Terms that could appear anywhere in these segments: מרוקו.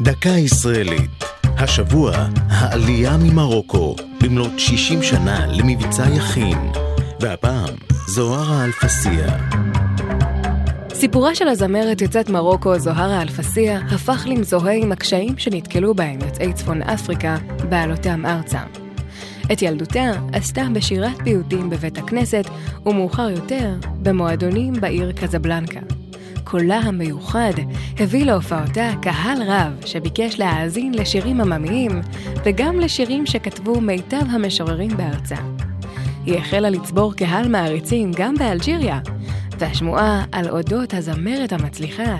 דקה ישראלית. השבוע העלייה ממרוקו במלאת 60 שנה למבצע יחין, והפעם זוהרה אלפסיה. סיפורה של הזמרת יוצאת מרוקו זוהרה אלפסיה הפך למזוהה עם הקשיים שנתקלו בהם יוצאי צפון אפריקה בעלותם ארצה. את ילדותה עשתה בשירת פיוטים בבית הכנסת, ומאוחר יותר במועדונים בעיר קזבלנקה. קולה המיוחד הביא להופעתה קהל רב שביקש להאזין לשירים עממיים וגם לשירים שכתבו מיטב המשוררים בארצה. היא החלה לצבור קהל מעריצים גם באלג'יריה, והשמועה על אודות הזמרת המצליחה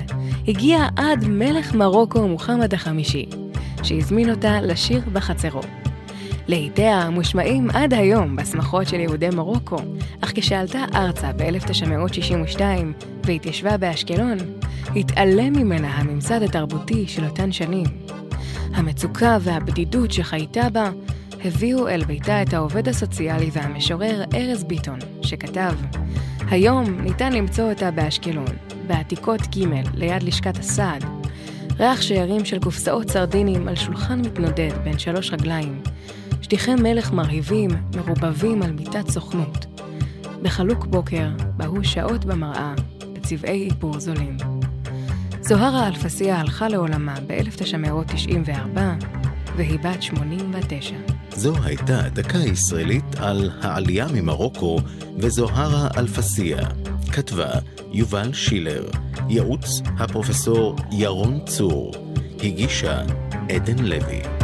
הגיעה עד מלך מרוקו מוחמד החמישי, שהזמין אותה לשיר בחצרו. להיטיה מושמעים עד היום בשמחות של יהודי מרוקו, אך כשעלתה ארצה ב-1962 והתיישבה באשקלון, התעלם ממנה הממסד התרבותי של אותן שנים. המצוקה והבדידות שחייתה בה הביאו אל ביתה את העובד הסוציאלי והמשורר ארז ביטון, שכתב: היום ניתן למצוא אותה באשקלון, בעתיקות ג' ליד לשכת הסעד. ריח שערים של קופסאות סרדינים על שולחן מתנודד בין 3 רגליים. שטיחי מלך מרהיבים מרובבים על מיטת סוכנות. בחלוק בוקר בהו שעות במראה בצבעי איפור זולים. זוהרה אלפסיה הלכה לעולמה ב-1994 והיא בת 89. זו הייתה דקה ישראלית על העלייה ממרוקו וזוהרה אלפסיה. כתבה יובל שילר, ייעוץ הפרופסור ירון צור, הגישה עדן לוי.